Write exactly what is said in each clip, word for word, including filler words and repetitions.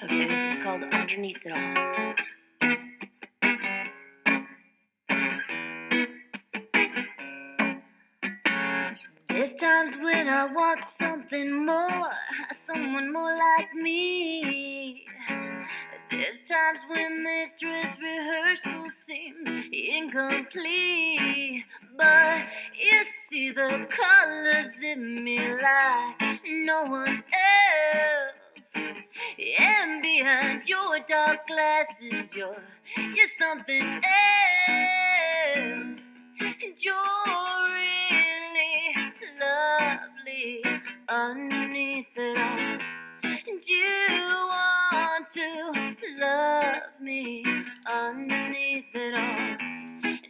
Okay, this is called Underneath It All. There's times when I want something more, someone more like me. There's times when this dress rehearsal seems incomplete. But you see the colors in me like no one else. And behind your dark glasses, you're, you're something else. And you're really lovely underneath it all. And you want to love me underneath it all. And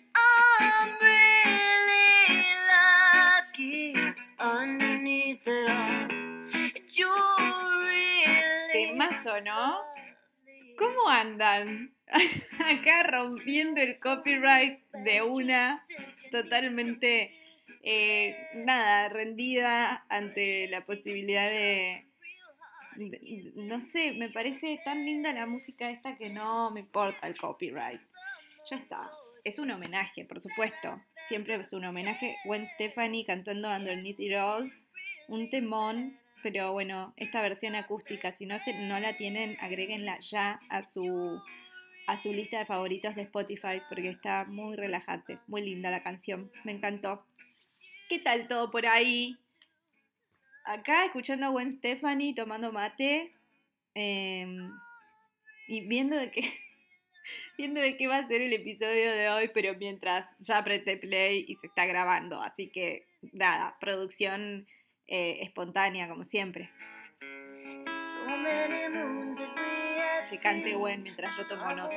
I'm really lucky underneath it all. And you're really temazo, ¿no? ¿Cómo andan? Acá rompiendo el copyright de una, totalmente eh, nada, rendida ante la posibilidad de, de, no sé, me parece tan linda la música esta que no me importa el copyright. Ya está, es un homenaje, por supuesto, siempre es un homenaje. Gwen Stefani cantando Underneath It All, un temón. Pero bueno, esta versión acústica, si no se, no la tienen, agréguenla ya a su a su lista de favoritos de Spotify, porque está muy relajante, muy linda la canción, me encantó. ¿Qué tal todo por ahí? Acá escuchando a Gwen Stefani, tomando mate, eh, y viendo de qué viendo de qué va a ser el episodio de hoy, pero mientras ya apreté play y se está grabando, así que nada, producción eh, espontánea como siempre. Que cante Gwen mientras yo tomo nota.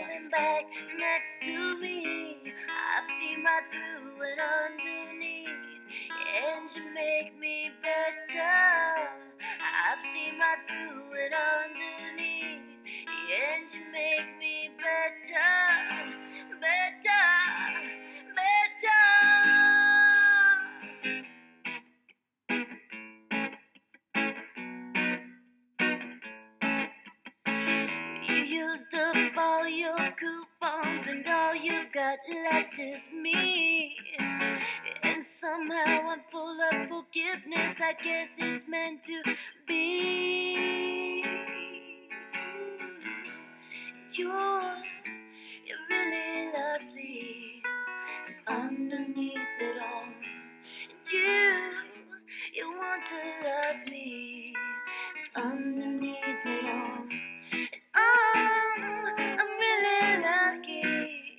Used up all your coupons and all you've got left is me. And somehow I'm full of forgiveness, I guess it's meant to be. You're, you're really lovely underneath it all. And you, you want to love me underneath it all.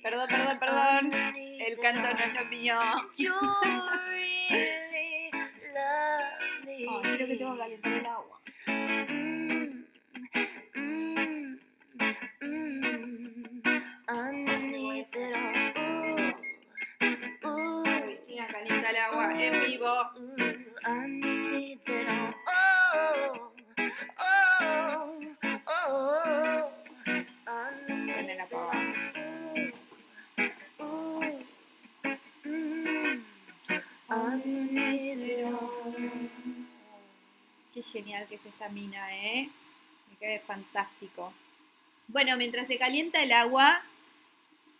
Perdón, perdón, perdón. El canto no es lo mío. Ay, oh, creo que tengo que calentar el agua. Revistina calienta el agua en vivo. Genial que es esta mina, ¿eh? Me quedé fantástico. Bueno, mientras se calienta el agua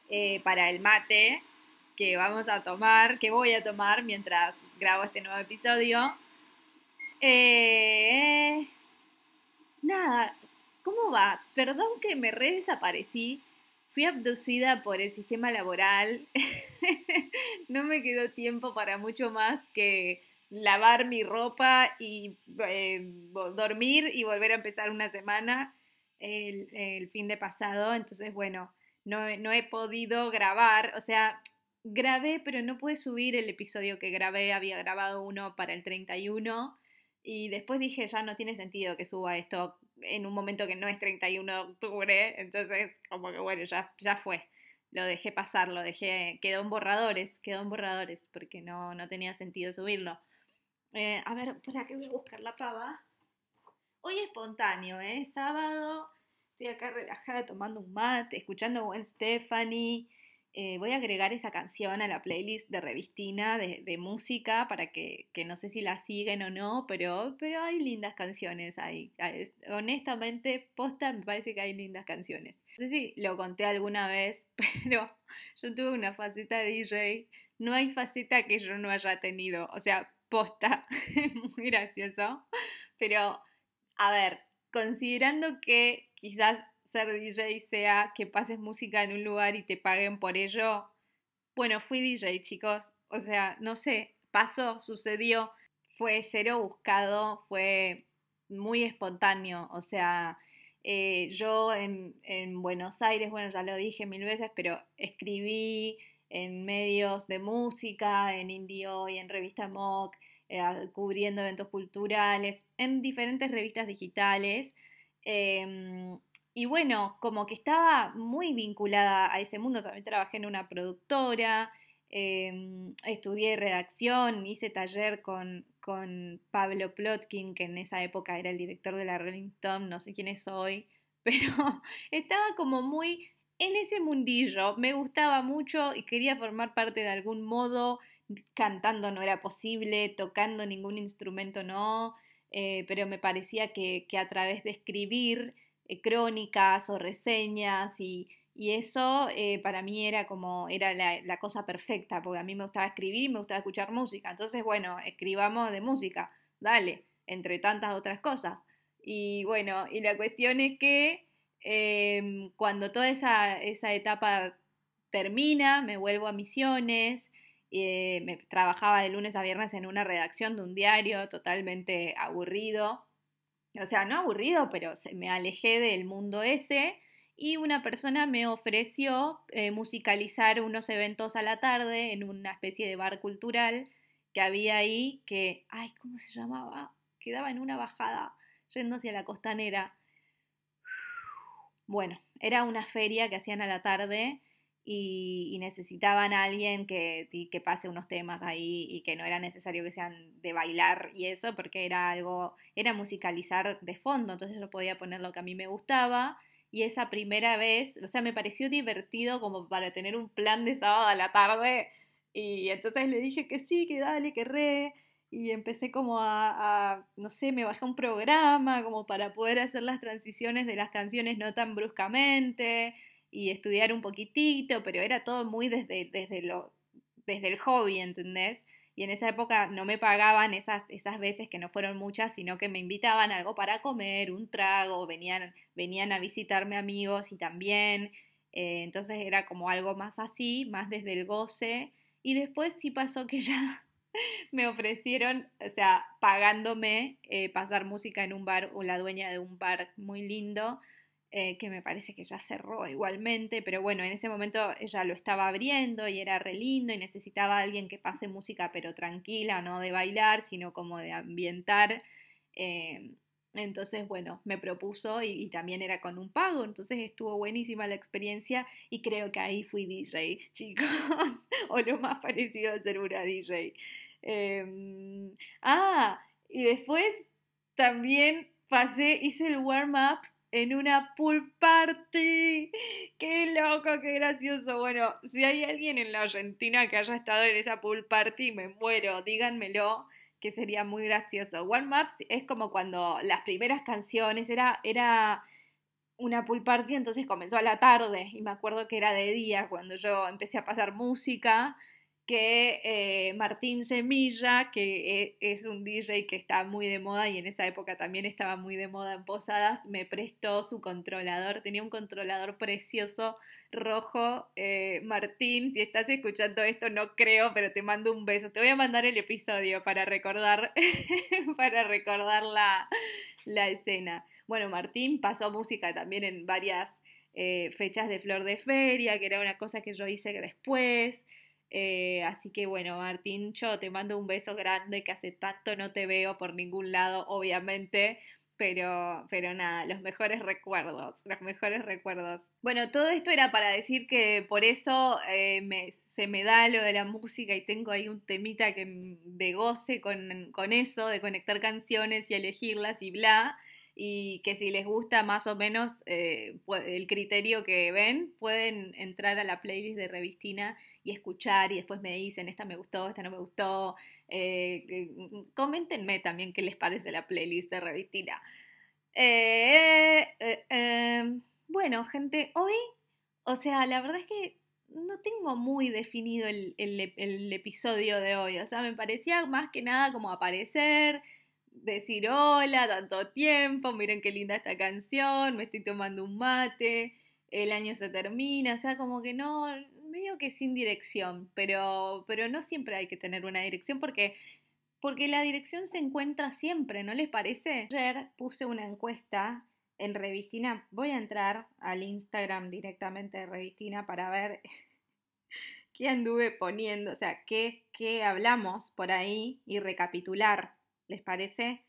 eh, para el mate que vamos a tomar, que voy a tomar mientras grabo este nuevo episodio. Eh, nada, ¿cómo va? Perdón que me re desaparecí. Fui abducida por el sistema laboral. No me quedó tiempo para mucho más que lavar mi ropa y eh, dormir y volver a empezar una semana el, el fin de pasado. Entonces, bueno, no, no he podido grabar. O sea, grabé, pero no pude subir el episodio que grabé. Había grabado uno para el treinta y uno y después dije, ya no tiene sentido que suba esto en un momento que no es treinta y uno de octubre. Entonces, como que bueno, ya, ya fue. Lo dejé pasar, lo dejé... Quedó en borradores, quedó en borradores porque no, no tenía sentido subirlo. Eh, a ver, ¿para qué voy a buscar la pava? Hoy es espontáneo, ¿eh? Sábado, estoy acá relajada tomando un mate, escuchando a Gwen Stefani, Eh, voy a agregar esa canción a la playlist de Revistina de, de música para que, que no sé si la siguen o no, pero, pero hay lindas canciones ahí. Honestamente, posta, me parece que hay lindas canciones. No sé si lo conté alguna vez, pero yo tuve una faceta de D J. No hay faceta que yo no haya tenido. O sea, posta, es muy gracioso. Pero, a ver, considerando que quizás ser D J sea que pases música en un lugar y te paguen por ello. Bueno, fui D J, chicos. O sea, no sé, pasó, sucedió. Fue cero buscado, fue muy espontáneo. O sea, eh, yo en, en Buenos Aires, bueno, ya lo dije mil veces, pero escribí en medios de música, en Indie Hoy, en revista Mock, eh, cubriendo eventos culturales, en diferentes revistas digitales. Eh, Y bueno, como que estaba muy vinculada a ese mundo, también trabajé en una productora, eh, estudié redacción, hice taller con, con Pablo Plotkin, que en esa época era el director de la Rolling Stone, no sé quién es hoy, pero estaba como muy en ese mundillo, me gustaba mucho y quería formar parte de algún modo, cantando no era posible, tocando ningún instrumento no, eh, pero me parecía que, que a través de escribir crónicas o reseñas y, y eso eh, para mí era como era la, la cosa perfecta, porque a mí me gustaba escribir y me gustaba escuchar música, entonces bueno, escribamos de música, dale, entre tantas otras cosas. Y bueno, y la cuestión es que eh, cuando toda esa, esa etapa termina, me vuelvo a Misiones, eh, me trabajaba de lunes a viernes en una redacción de un diario totalmente aburrido. O sea, no aburrido, pero me alejé del mundo ese y una persona me ofreció eh, musicalizar unos eventos a la tarde en una especie de bar cultural que había ahí que, ay, ¿cómo se llamaba? Quedaba en una bajada yendo hacia la Costanera. Bueno, era una feria que hacían a la tarde y, y necesitaban a alguien que, que pase unos temas ahí y que no era necesario que sean de bailar y eso, porque era algo, era musicalizar de fondo, entonces yo podía poner lo que a mí me gustaba y esa primera vez, o sea, me pareció divertido como para tener un plan de sábado a la tarde y entonces le dije que sí, que dale, que re, y empecé como a, a no sé, me bajé un programa como para poder hacer las transiciones de las canciones no tan bruscamente y estudiar un poquitito, pero era todo muy desde, desde, lo, desde el hobby, ¿entendés? Y en esa época no me pagaban esas, esas veces, que no fueron muchas, sino que me invitaban a algo para comer, un trago, venían, venían a visitarme amigos y también, eh, entonces era como algo más así, más desde el goce, y después sí pasó que ya me ofrecieron, o sea, pagándome eh, pasar música en un bar, o la dueña de un bar muy lindo, Eh, que me parece que ya cerró igualmente, pero bueno, en ese momento ella lo estaba abriendo y era re lindo y necesitaba a alguien que pase música pero tranquila, no de bailar, sino como de ambientar. Eh, entonces, bueno, me propuso y, y también era con un pago, entonces estuvo buenísima la experiencia y creo que ahí fui D J, chicos, o lo más parecido a ser una D J. Eh, ah, y después también pasé, hice el warm-up en una pool party. ¡Qué loco, qué gracioso! Bueno, si hay alguien en la Argentina que haya estado en esa pool party, me muero, díganmelo, que sería muy gracioso. Warm Up es como cuando las primeras canciones, era, era una pool party, entonces comenzó a la tarde, y me acuerdo que era de día cuando yo empecé a pasar música, que eh, Martín Semilla, que es un D J que está muy de moda y en esa época también estaba muy de moda en Posadas, me prestó su controlador, tenía un controlador precioso rojo. eh, Martín, si estás escuchando esto, no creo, pero te mando un beso, te voy a mandar el episodio para recordar para recordar la, la escena. Bueno, Martín pasó música también en varias eh, fechas de Flor de Feria, que era una cosa que yo hice después. Eh, así que bueno, Martín, yo te mando un beso grande, que hace tanto no te veo por ningún lado, obviamente, pero, pero nada, los mejores recuerdos, los mejores recuerdos. Bueno, todo esto era para decir que por eso eh, me, se me da lo de la música y tengo ahí un temita que de goce con, con eso, de conectar canciones y elegirlas y bla. y que si les gusta más o menos eh, el criterio que ven, pueden entrar a la playlist de Revistina y escuchar, y después me dicen, esta me gustó, esta no me gustó. Eh, coméntenme también qué les parece la playlist de Revistina. Eh, eh, eh, bueno, gente, hoy, o sea, la verdad es que no tengo muy definido el, el, el episodio de hoy. O sea, me parecía más que nada como aparecer, decir hola, tanto tiempo, miren qué linda esta canción, me estoy tomando un mate, el año se termina, o sea, como que no, medio que sin dirección, pero, pero no siempre hay que tener una dirección porque... Porque la dirección se encuentra siempre, ¿no les parece? Ayer puse una encuesta en Revistina. Voy a entrar al Instagram directamente de Revistina para ver qué anduve poniendo, o sea, qué, qué hablamos por ahí y recapitular, ¿les parece?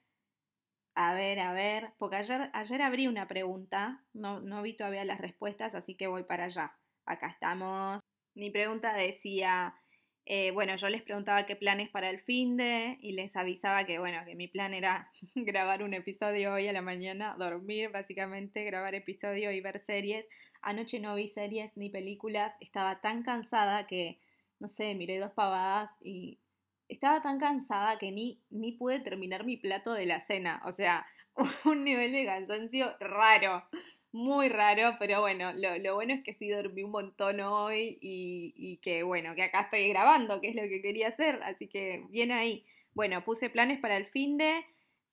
A ver, a ver, porque ayer, ayer abrí una pregunta, no, no vi todavía las respuestas, así que voy para allá. Acá estamos. Mi pregunta decía... Eh, bueno, yo les preguntaba qué planes para el finde y les avisaba que, bueno, que mi plan era grabar un episodio hoy a la mañana, dormir básicamente, grabar episodio y ver series. Anoche no vi series ni películas, estaba tan cansada que, no sé, miré dos pavadas y estaba tan cansada que ni, ni pude terminar mi plato de la cena. O sea, un nivel de cansancio raro. Muy raro, pero bueno, lo, lo bueno es que sí dormí un montón hoy y, y que bueno, que acá estoy grabando, que es lo que quería hacer, así que bien ahí. Bueno, puse planes para el finde,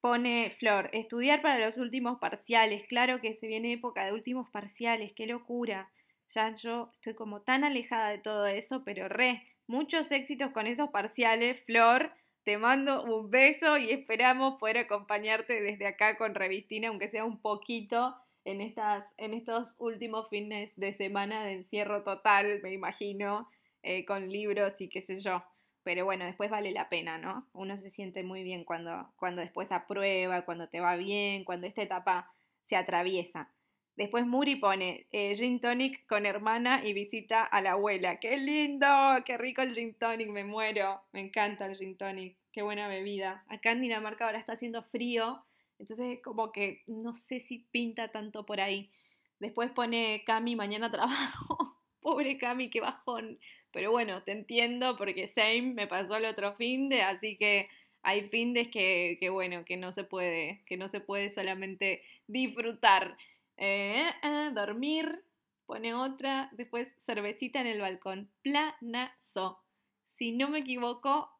pone Flor, estudiar para los últimos parciales, claro que se viene época de últimos parciales, qué locura. Ya yo estoy como tan alejada de todo eso, pero re, muchos éxitos con esos parciales, Flor. Te mando un beso y esperamos poder acompañarte desde acá con Revistina, aunque sea un poquito... En, estas, en estos últimos fines de semana de encierro total, me imagino, eh, con libros y qué sé yo. Pero bueno, después vale la pena, ¿no? Uno se siente muy bien cuando, cuando después aprueba, cuando te va bien, cuando esta etapa se atraviesa. Después Muri pone eh, gin tonic con hermana y visita a la abuela. ¡Qué lindo! ¡Qué rico el gin tonic! ¡Me muero! Me encanta el gin tonic. ¡Qué buena bebida! Acá en Dinamarca ahora está haciendo frío. Entonces, como que no sé si pinta tanto por ahí. Después pone Cami, mañana trabajo. Pobre Cami, qué bajón. Pero bueno, te entiendo porque same me pasó el otro finde, así que hay findes que, que bueno, que no se puede, que no se puede solamente disfrutar. Eh, eh, dormir, pone otra. Después, cervecita en el balcón. Planazo. Si no me equivoco,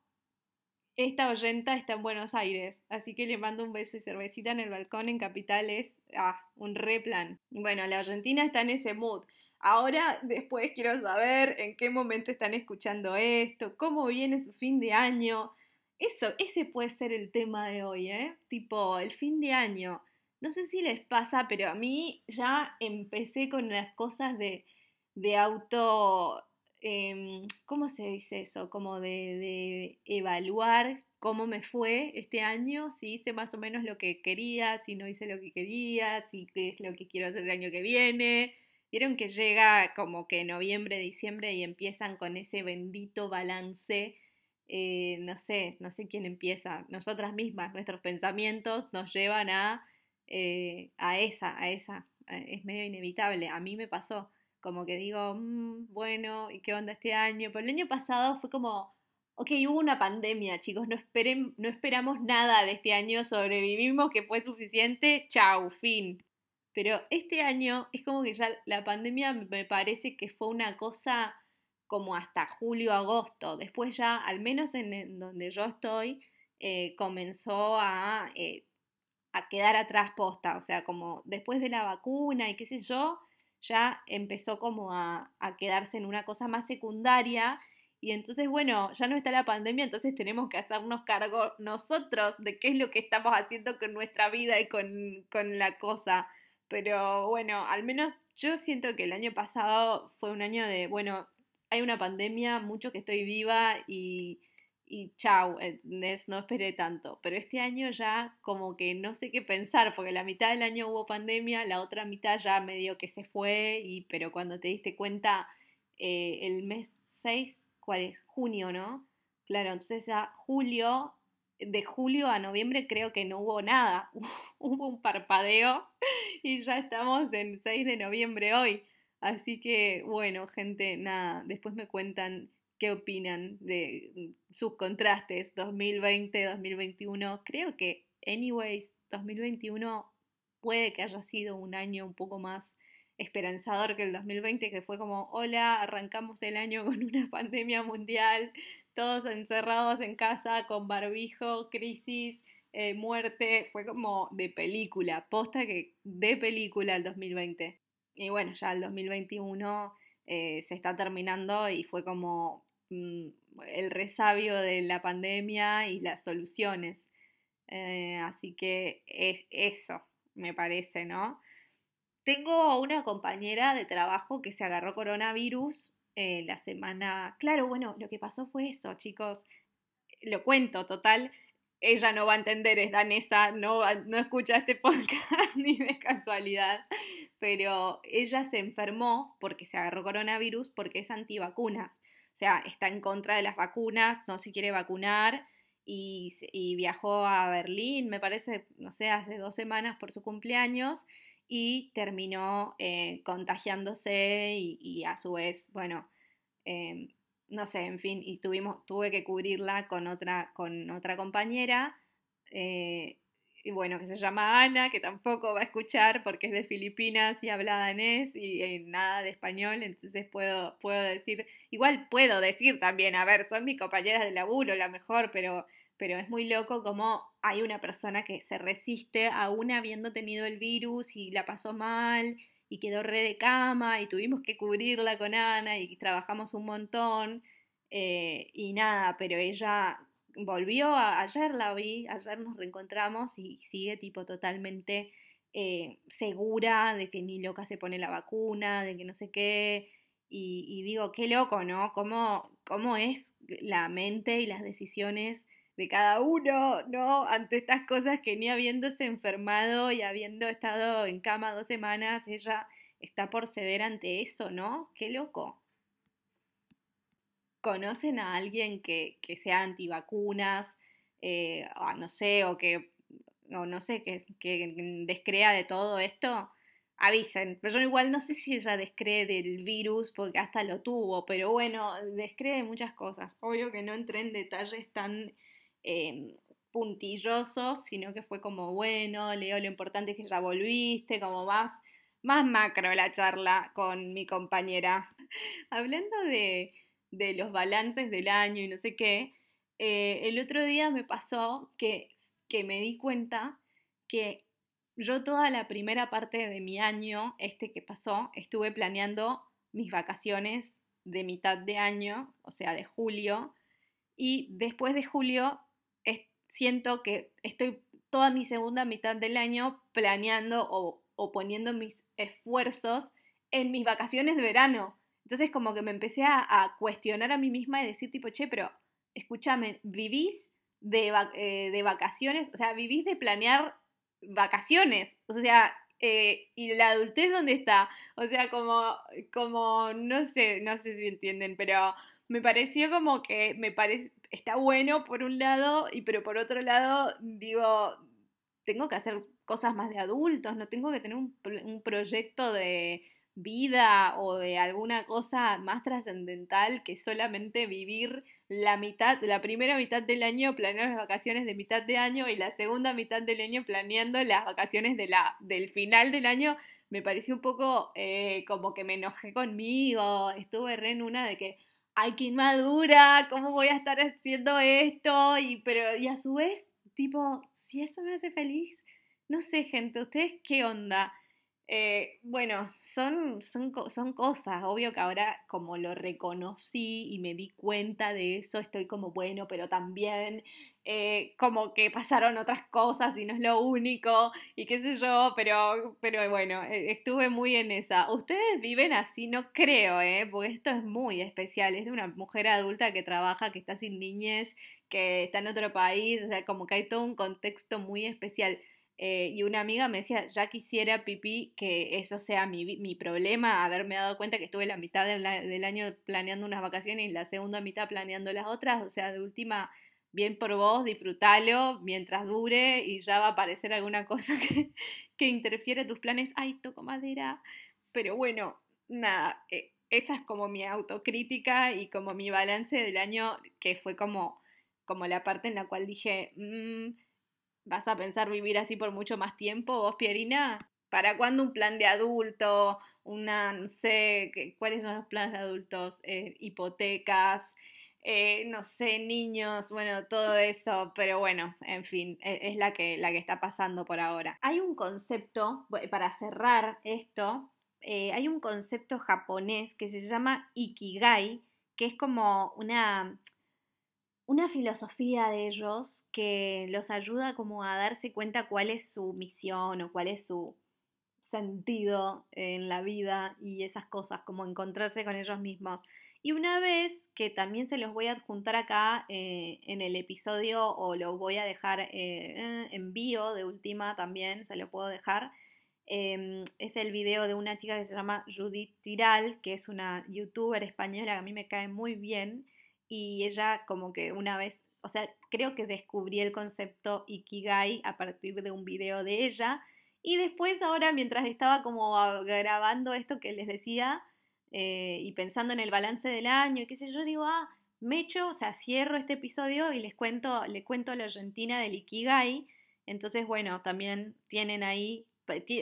esta oyenta está en Buenos Aires, así que le mando un beso y cervecita en el balcón en Capitales. Ah, un re plan. Bueno, la oyentina está en ese mood. Ahora, después quiero saber en qué momento están escuchando esto, cómo viene su fin de año. Eso, ese puede ser el tema de hoy, ¿eh? Tipo, el fin de año. No sé si les pasa, pero a mí ya empecé con las cosas de, de auto... Eh, ¿cómo se dice eso? Como de, de evaluar cómo me fue este año, si hice más o menos lo que quería, si no hice lo que quería, si qué es lo que quiero hacer el año que viene. Vieron que llega como que noviembre, diciembre y empiezan con ese bendito balance, eh, no sé, no sé quién empieza, nosotras mismas, nuestros pensamientos nos llevan a, eh, a esa, a esa, es medio inevitable, a mí me pasó. Como que digo, mmm, bueno, ¿y qué onda este año? Pero el año pasado fue como, ok, hubo una pandemia, chicos, no, esperen, no esperamos nada de este año, sobrevivimos, que fue suficiente, chau, fin. Pero este año es como que ya la pandemia me parece que fue una cosa como hasta julio, agosto. Después ya, al menos en, en donde yo estoy, eh, comenzó a, eh, a quedar atrás posta. O sea, como después de la vacuna y qué sé yo, ya empezó como a, a quedarse en una cosa más secundaria y entonces, bueno, ya no está la pandemia, entonces tenemos que hacernos cargo nosotros de qué es lo que estamos haciendo con nuestra vida y con, con la cosa. Pero bueno, al menos yo siento que el año pasado fue un año de, bueno, hay una pandemia, mucho que estoy viva y, y chau, no esperé tanto. Pero este año ya como que no sé qué pensar, porque la mitad del año hubo pandemia, la otra mitad ya medio que se fue, y pero cuando te diste cuenta eh, el mes seis, ¿cuál es? Junio, ¿no? Claro, entonces ya julio de julio a noviembre creo que no hubo nada, hubo un parpadeo y ya estamos en seis de noviembre hoy. Así que, bueno, gente, nada, después me cuentan qué opinan de sus contrastes dos mil veinte, dos mil veintiuno. Creo que, anyways, dos mil veintiuno puede que haya sido un año un poco más esperanzador que el dos mil veinte, que fue como, hola, arrancamos el año con una pandemia mundial, todos encerrados en casa, con barbijo, crisis, eh, muerte, fue como de película, posta que de película el dos mil veinte. Y bueno, ya el dos mil veintiuno eh, se está terminando y fue como mmm, el resabio de la pandemia y las soluciones. Eh, así que es eso, me parece, ¿no? Tengo una compañera de trabajo que se agarró coronavirus eh, la semana... Claro, bueno, lo que pasó fue eso, chicos. Lo cuento, total. Ella no va a entender, es danesa, no, no escucha este podcast ni de casualidad, pero ella se enfermó porque se agarró coronavirus porque es antivacunas, o sea, está en contra de las vacunas, no se quiere vacunar y, y viajó a Berlín, me parece, no sé, hace dos semanas por su cumpleaños y terminó eh, contagiándose y, y a su vez, bueno... Eh, no sé, en fin, y tuvimos, tuve que cubrirla con otra, con otra compañera, eh, y bueno, que se llama Ana, que tampoco va a escuchar porque es de Filipinas y habla danés y eh, nada de español, entonces puedo, puedo decir, igual puedo decir también, a ver, son mis compañeras de laburo, la mejor, pero, pero es muy loco como hay una persona que se resiste aún habiendo tenido el virus y la pasó mal, y quedó re de cama, y tuvimos que cubrirla con Ana, y trabajamos un montón, eh, y nada, pero ella volvió, a, ayer la vi, ayer nos reencontramos, y sigue tipo totalmente eh, segura de que ni loca se pone la vacuna, de que no sé qué, y, y digo, qué loco, ¿no? ¿Cómo, cómo es la mente y las decisiones de cada uno, ¿no? Ante estas cosas que ni habiéndose enfermado y habiendo estado en cama dos semanas, ella está por ceder ante eso, ¿no? ¡Qué loco! ¿Conocen a alguien que, que sea antivacunas? Eh, o no sé, o que o no sé, que, que descrea de todo esto, avisen. Pero yo igual no sé si ella descree del virus porque hasta lo tuvo, pero bueno, descree de muchas cosas. Obvio que no entré en detalles tan... Eh, puntillosos, sino que fue como bueno, Leo, lo importante es que ya volviste, como más, más macro la charla con mi compañera. Hablando de, de los balances del año y no sé qué, eh, el otro día me pasó que, que me di cuenta que yo toda la primera parte de mi año, este que pasó, estuve planeando mis vacaciones de mitad de año, o sea, de julio, y después de julio siento que estoy toda mi segunda mitad del año planeando o, o poniendo mis esfuerzos en mis vacaciones de verano. Entonces como que me empecé a, a cuestionar a mí misma y decir tipo, che, pero escúchame, ¿vivís de, eh, de vacaciones? O sea, ¿vivís de planear vacaciones? O sea, eh, ¿y la adultez dónde está? O sea, como, como no sé, no sé si entienden, pero me pareció como que me parece... Está bueno por un lado, y pero por otro lado digo, tengo que hacer cosas más de adultos, no tengo que tener un, un proyecto de vida o de alguna cosa más trascendental que solamente vivir la mitad, la primera mitad del año planeando las vacaciones de mitad de año y la segunda mitad del año planeando las vacaciones de la, del final del año. Me pareció un poco eh, como que me enojé conmigo, estuve re en una de que ay, qué inmadura, ¿cómo voy a estar haciendo esto? Y, pero, y a su vez, tipo, si eso me hace feliz, no sé, gente, ¿ustedes qué onda? Eh, bueno, son, son, son cosas, obvio que ahora como lo reconocí y me di cuenta de eso, estoy como, bueno, pero también eh, como que pasaron otras cosas y no es lo único, y qué sé yo, pero, pero bueno, estuve muy en esa. Ustedes viven así, no creo, eh, porque esto es muy especial, es de una mujer adulta que trabaja, que está sin niñez, que está en otro país, o sea, como que hay todo un contexto muy especial. Eh, y una amiga me decía, ya quisiera, Pipi, que eso sea mi, mi problema, haberme dado cuenta que estuve la mitad de la, del año planeando unas vacaciones y la segunda mitad planeando las otras, o sea, de última, bien por vos, disfrutalo mientras dure y ya va a aparecer alguna cosa que, que interfiere tus planes. Ay, toco madera. Pero bueno, nada, eh, esa es como mi autocrítica y como mi balance del año, que fue como, como la parte en la cual dije, mmm, ¿vas a pensar vivir así por mucho más tiempo vos, Pierina? ¿Para cuándo un plan de adulto? Una, no sé, ¿cuáles son los planes de adultos? Eh, hipotecas, eh, no sé, niños, bueno, todo eso. Pero bueno, en fin, es la que, la que está pasando por ahora. Hay un concepto, para cerrar esto, eh, hay un concepto japonés que se llama Ikigai, que es como una... una filosofía de ellos que los ayuda como a darse cuenta cuál es su misión o cuál es su sentido en la vida y esas cosas, como encontrarse con ellos mismos. Y una vez, que también se los voy a adjuntar acá eh, en el episodio, o lo voy a dejar eh, en bio de última también, se lo puedo dejar, eh, es el video de una chica que se llama Judith Tiral, que es una youtuber española que a mí me cae muy bien. Y ella como que una vez, o sea, creo que descubrí el concepto Ikigai a partir de un video de ella. Y después ahora, mientras estaba como grabando esto que les decía, eh, y pensando en el balance del año, y qué sé yo, digo, ah, me echo, o sea, cierro este episodio y les cuento, les cuento a la Argentina del Ikigai. Entonces, bueno, también tienen ahí,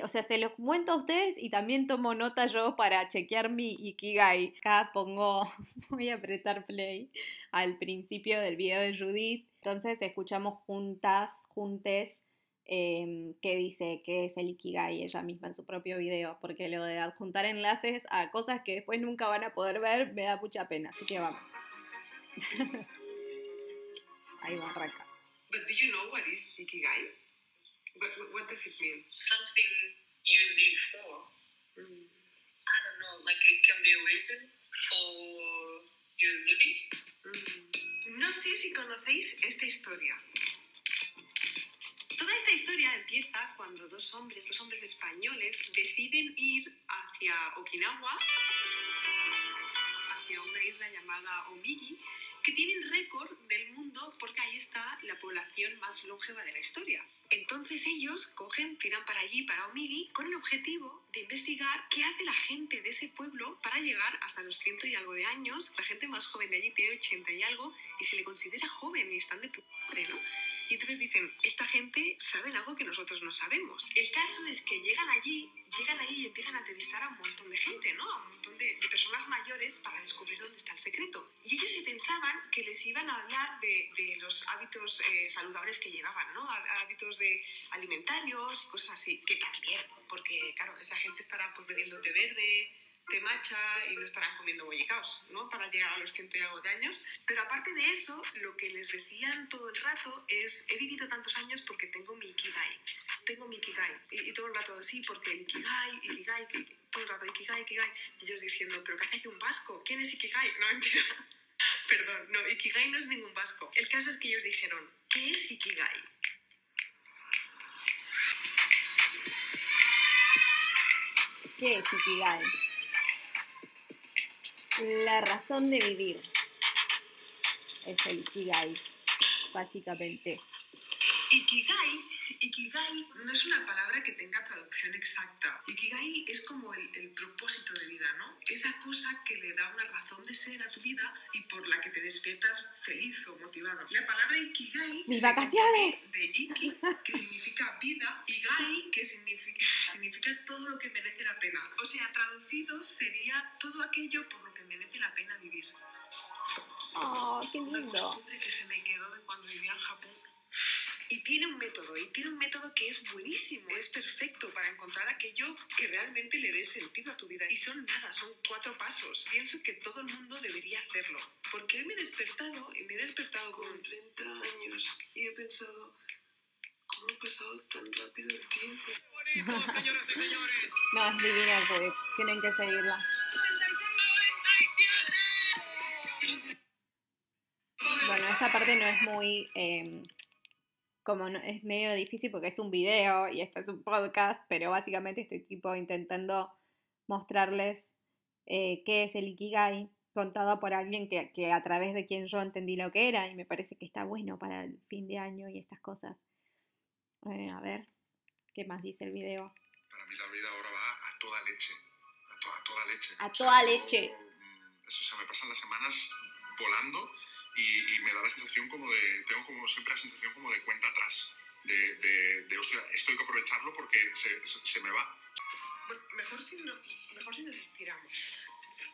o sea, se los cuento a ustedes y también tomo nota yo para chequear mi Ikigai. Acá pongo, voy a apretar play al principio del video de Judith. Entonces escuchamos juntas, juntes, eh, que dice que es el Ikigai ella misma en su propio video. Porque lo de adjuntar enlaces a cosas que después nunca van a poder ver me da mucha pena. Así que vamos. Ahí va, arranca. But do you know what is Ikigai? What, what does it mean? Something you live for. Mm. I don't know, like it can be a reason for your living. Mm. No sé si conocéis esta historia. Toda esta historia empieza cuando dos hombres, dos hombres españoles, deciden ir hacia Okinawa, hacia una isla llamada Omigi, que tiene el récord del mundo porque ahí está la población más longeva de la historia. Entonces ellos cogen, tiran para allí, para Omigi, con el objetivo de investigar qué hace la gente de ese pueblo para llegar hasta los ciento y algo de años. La gente más joven de allí tiene ochenta y algo y se le considera joven y están de putre, ¿no? Y entonces dicen, esta gente sabe algo que nosotros no sabemos. El caso es que llegan allí, llegan allí y empiezan a entrevistar a un montón de gente, ¿no? A un montón de, de personas mayores para descubrir dónde está el secreto. Y ellos se pensaban que les iban a hablar de, de los hábitos eh, saludables que llevaban, ¿no? Hábitos de alimentarios, cosas así, que también, porque claro, esa gente estará pues bebiendo té verde, té matcha y no estarán comiendo bollicaos, ¿no? Para llegar a los ciento y algo de años. Pero aparte de eso, lo que les decían todo el rato es, he vivido tantos años porque tengo mi Ikigai, tengo mi Ikigai. Y, y todo el rato así, porque Ikigai, Ikigai, Ikigai, todo el rato Ikigai, Ikigai. Y ellos diciendo, pero ¿qué hace aquí un vasco? ¿Quién es Ikigai? No, mentira. Perdón, no, Ikigai no es ningún vasco. El caso es que ellos dijeron, ¿qué es Ikigai? ¿Qué es Ikigai? La razón de vivir es el Ikigai, básicamente. Ikigai, Ikigai no es una palabra que tenga traducción exacta. Ikigai es como el, el propósito de vida, ¿no? Esa cosa que le da una razón de ser a tu vida y por la que te despiertas feliz o motivado. La palabra Ikigai... ¡Mis vacaciones! De Iki, que significa vida, y Gai, que significa, significa todo lo que merece la pena. O sea, traducido sería todo aquello por lo que merece la pena vivir. ¡Oh, qué lindo! Una costumbre que se me quedó de cuando vivía en Japón. Y tiene un método, y tiene un método que es buenísimo, es perfecto para encontrar aquello que realmente le dé sentido a tu vida. Y son nada, son cuatro pasos. Pienso que todo el mundo debería hacerlo. Porque hoy me he despertado, y me he despertado con treinta años, y he pensado, ¿cómo ha pasado tan rápido el tiempo? ¡Qué bonito, señoras y señores! No, es divina, pues. Tienen que seguirla. Bueno, esta parte no es muy... Eh... como no, es medio difícil porque es un video y esto es un podcast, pero básicamente estoy tipo intentando mostrarles eh, qué es el Ikigai contado por alguien que, que a través de quien yo entendí lo que era, y me parece que está bueno para el fin de año y estas cosas. Eh, a ver, ¿qué más dice el video? Para mí la vida ahora va a toda leche, a toda, a toda leche. A o sea, toda leche. Yo, eso, o sea, me pasan las semanas volando y, y me da la sensación como de, tengo como siempre la sensación como de cuenta atrás, de, de, de hostia, esto hay que aprovecharlo porque se, se, se me va. Bueno, mejor si, no, mejor si nos estiramos.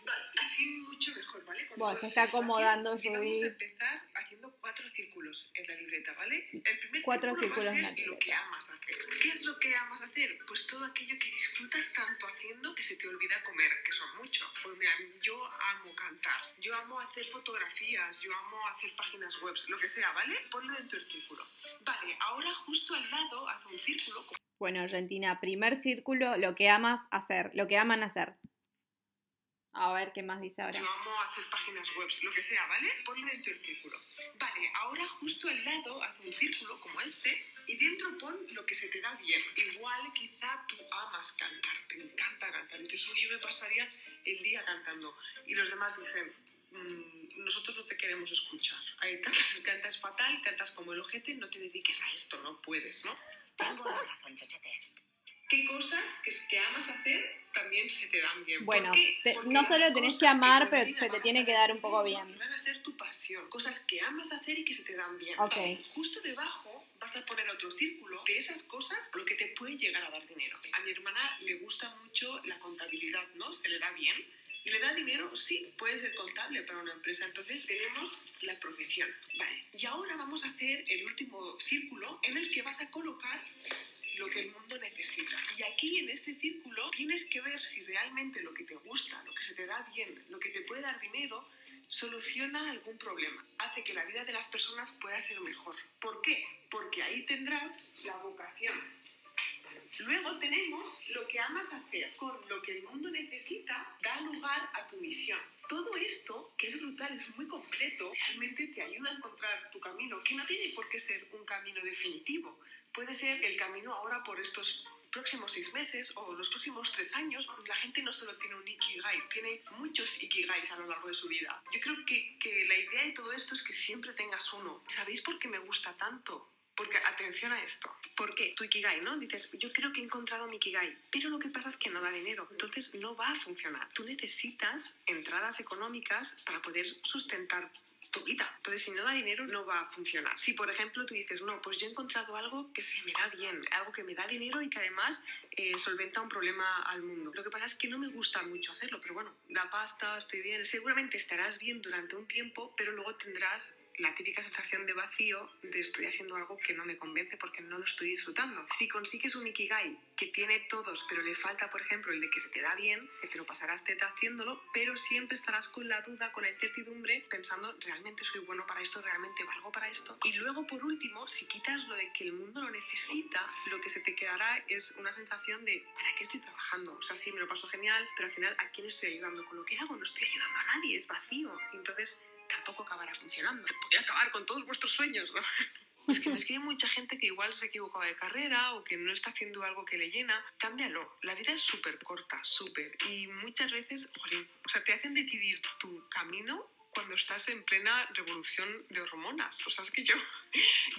Vale, así mucho mejor, ¿vale? Bueno, se está acomodando Judith. Vamos a empezar haciendo cuatro círculos en la libreta, ¿vale? El primer cuatro círculo va a ser lo que amas hacer. ¿Qué es lo que amas hacer? Pues todo aquello que disfrutas tanto haciendo que se te olvida comer, que son muchos. Pues mira, yo amo cantar, yo amo hacer fotografías, yo amo hacer páginas web, lo que sea, ¿vale? Ponlo dentro del círculo. Vale, ahora justo al lado haz un círculo. Bueno, Argentina, primer círculo, lo que amas hacer, lo que aman hacer. A ver, ¿qué más dice ahora? Yo amo hacer páginas web, lo que sea, ¿vale? Ponlo dentro del círculo. Vale, ahora justo al lado haz un círculo como este y dentro pon lo que se te da bien. Igual quizá tú amas cantar, te encanta cantar. Entonces yo me pasaría el día cantando y los demás dicen, mmm, nosotros no te queremos escuchar. Ay, cantas, cantas fatal, cantas como el ojete, no te dediques a esto, no puedes, ¿no? Tengo la razón, chochetes. ¿Qué cosas que, que amas hacer también se te dan bien? Bueno, te, no solo tenés que amar, pero se te tiene que dar un poco bien. Van a ser tu pasión, cosas que amas hacer y que se te dan bien. Okay. Vale, justo debajo vas a poner otro círculo de esas cosas, lo que te puede llegar a dar dinero. A mi hermana le gusta mucho la contabilidad, ¿no? Se le da bien. ¿Y le da dinero? Sí, puede ser contable para una empresa. Entonces tenemos la profesión. Vale, y ahora vamos a hacer el último círculo en el que vas a colocar lo que el mundo necesita. Y aquí en este círculo tienes que ver si realmente lo que te gusta, lo que se te da bien, lo que te puede dar dinero, soluciona algún problema, hace que la vida de las personas pueda ser mejor. ¿Por qué? Porque ahí tendrás la vocación. Luego tenemos lo que amas hacer, con lo que el mundo necesita, da lugar a tu misión. Todo esto, que es brutal, es muy completo, realmente te ayuda a encontrar tu camino, que no tiene por qué ser un camino definitivo. Puede ser el camino ahora por estos próximos seis meses o los próximos tres años. La gente no solo tiene un Ikigai, tiene muchos Ikigais a lo largo de su vida. Yo creo que, que la idea de todo esto es que siempre tengas uno. ¿Sabéis por qué me gusta tanto? Porque, atención a esto, ¿por qué? Tu Ikigai, ¿no? Dices, yo creo que he encontrado mi Ikigai, pero lo que pasa es que no da dinero, entonces no va a funcionar. Tú necesitas entradas económicas para poder sustentar tu vida. Entonces, si no da dinero, no va a funcionar. Si, por ejemplo, tú dices, no, pues yo he encontrado algo que se me da bien, algo que me da dinero y que además eh, solventa un problema al mundo. Lo que pasa es que no me gusta mucho hacerlo, pero bueno, da pasta, estoy bien. Seguramente estarás bien durante un tiempo, pero luego tendrás la típica sensación de vacío de estoy haciendo algo que no me convence porque no lo estoy disfrutando. Si consigues un Ikigai que tiene todos, pero le falta, por ejemplo, el de que se te da bien, que te lo pasarás teta haciéndolo, pero siempre estarás con la duda, con la incertidumbre, pensando, ¿realmente soy bueno para esto? ¿Realmente valgo para esto? Y luego, por último, si quitas lo de que el mundo lo necesita, lo que se te quedará es una sensación de, ¿para qué estoy trabajando? O sea, sí, me lo paso genial, pero al final, ¿a quién estoy ayudando con lo que hago? No estoy ayudando a nadie, es vacío. Entonces, tampoco acabará funcionando. Podría acabar con todos vuestros sueños, ¿no? Es que me escribe mucha gente que igual se ha equivocado de carrera o que no está haciendo algo que le llena. Cámbialo. La vida es súper corta, súper. Y muchas veces, jolín, o sea, te hacen decidir tu camino cuando estás en plena revolución de hormonas. O sea, es que yo,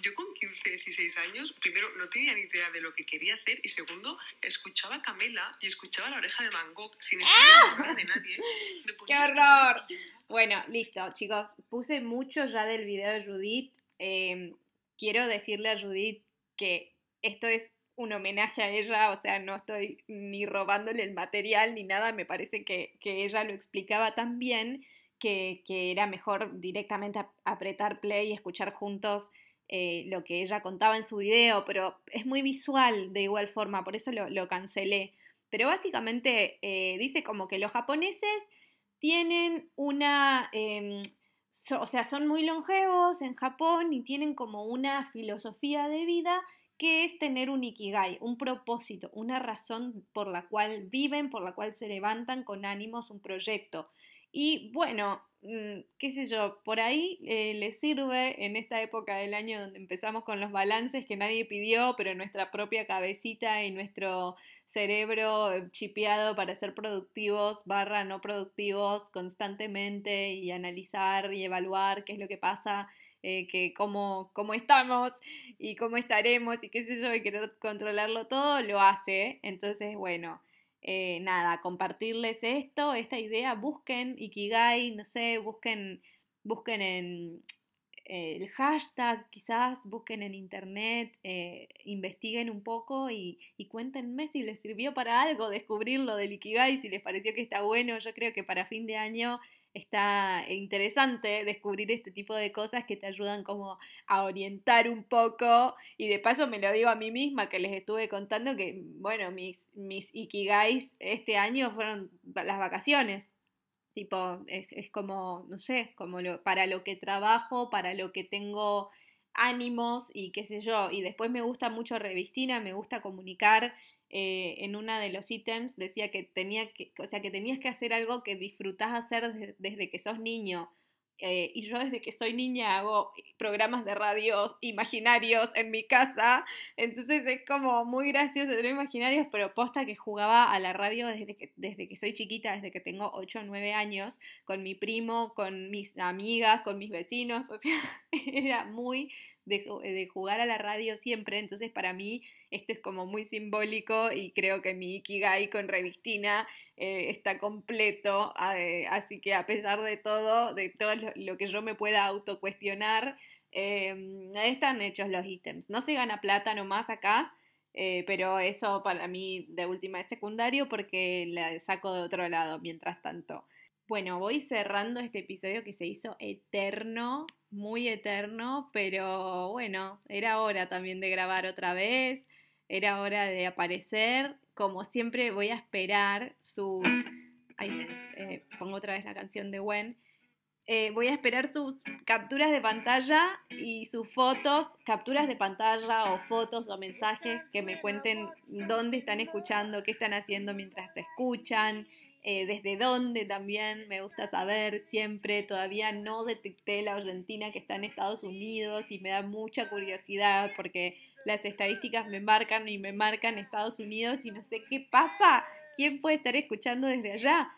yo con quince, dieciséis años, primero, no tenía ni idea de lo que quería hacer y segundo, escuchaba Camela y escuchaba La Oreja de Van Gogh sin estar ¡Ah! de nadie. Después, ¡qué horror! Bueno, listo, chicos. Puse mucho ya del video de Judith. Eh, quiero decirle a Judith que esto es un homenaje a ella, o sea, no estoy ni robándole el material ni nada. Me parece que, que ella lo explicaba tan bien Que, que era mejor directamente apretar play y escuchar juntos eh, lo que ella contaba en su video, pero es muy visual de igual forma, por eso lo, lo cancelé. Pero básicamente eh, dice como que los japoneses tienen una... Eh, so, o sea, son muy longevos en Japón y tienen como una filosofía de vida que es tener un ikigai, un propósito, una razón por la cual viven, por la cual se levantan con ánimos, un proyecto. Y bueno, qué sé yo, por ahí eh, les sirve en esta época del año donde empezamos con los balances que nadie pidió, pero nuestra propia cabecita y nuestro cerebro chipeado para ser productivos barra no productivos constantemente y analizar y evaluar qué es lo que pasa, eh, que cómo, cómo estamos y cómo estaremos y qué sé yo, y querer controlarlo todo, lo hace. Entonces, bueno... Eh, nada, compartirles esto, esta idea, busquen Ikigai, no sé, busquen, busquen en eh, el hashtag quizás, busquen en internet, eh, investiguen un poco y, y cuéntenme si les sirvió para algo descubrir lo del Ikigai, si les pareció que está bueno. Yo creo que para fin de año está interesante descubrir este tipo de cosas que te ayudan como a orientar un poco, y de paso me lo digo a mí misma que les estuve contando que, bueno, mis, mis Ikigais este año fueron las vacaciones, tipo, es, es como, no sé, como lo, para lo que trabajo, para lo que tengo ánimos y qué sé yo, y después me gusta mucho Revistina, me gusta comunicar. Eh, en uno de los ítems decía que tenía que, o sea, que tenías que hacer algo que disfrutás hacer desde, desde que sos niño. Eh, y yo desde que soy niña hago programas de radios imaginarios en mi casa, entonces es como muy gracioso tener imaginarios, pero posta que jugaba a la radio desde que, desde que soy chiquita, desde que tengo ocho o nueve años, con mi primo, con mis amigas, con mis vecinos, o sea, era muy de, de jugar a la radio siempre. Entonces para mí esto es como muy simbólico y creo que mi Ikigai con Revistina eh, está completo, eh, así que a pesar de todo, de todo lo, lo que yo me pueda autocuestionar, eh, están hechos los ítems. No se gana plata nomás acá, eh, pero eso para mí de última es secundario porque la saco de otro lado mientras tanto. Bueno, voy cerrando este episodio que se hizo eterno, muy eterno, pero bueno, era hora también de grabar otra vez, era hora de aparecer. Como siempre voy a esperar sus... Ay, eh, pongo otra vez la canción de Gwen. Eh, voy a esperar sus capturas de pantalla y sus fotos, capturas de pantalla o fotos o mensajes que me cuenten dónde están escuchando, qué están haciendo mientras se escuchan. Eh, desde dónde también me gusta saber siempre. Todavía no detecté la argentina que está en Estados Unidos y me da mucha curiosidad porque las estadísticas me marcan y me marcan Estados Unidos y no sé qué pasa, quién puede estar escuchando desde allá.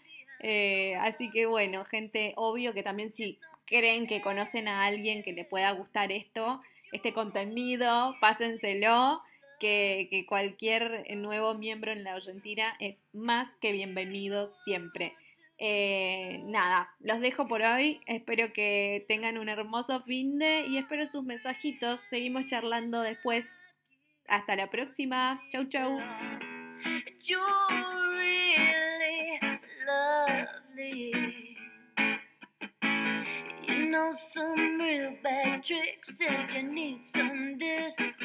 Eh, así que bueno, gente, obvio que también si creen que conocen a alguien que le pueda gustar esto, este contenido, pásenselo. Que, que cualquier nuevo miembro en la Argentina es más que bienvenido siempre. Eh, nada, los dejo por hoy. Espero que tengan un hermoso fin de y espero sus mensajitos. Seguimos charlando después. Hasta la próxima. Chau, chau. Know some real bad tricks that you need some discipline,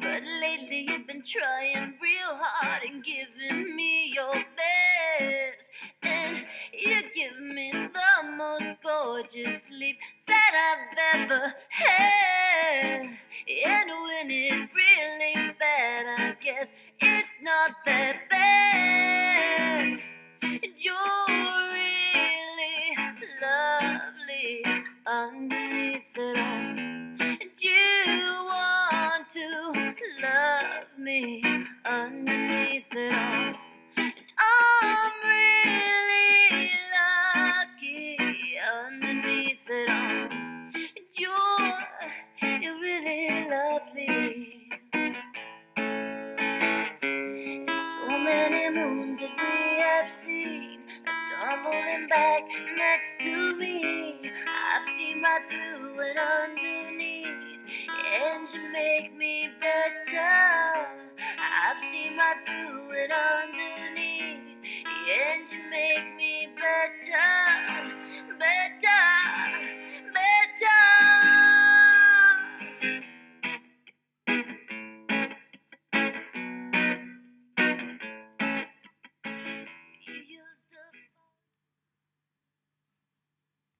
but lately you've been trying real hard and giving me your best, and you give me the most gorgeous sleep that I've ever had, and when it's really bad I guess it's not that bad, and you're real lovely underneath it all. And you want to love me underneath it all. And I'm really lucky underneath it all. And you're, you're really lovely. And so many moons that we have seen tumbling back next to me, I've seen right through it underneath, and you make me better, I've seen right through it underneath.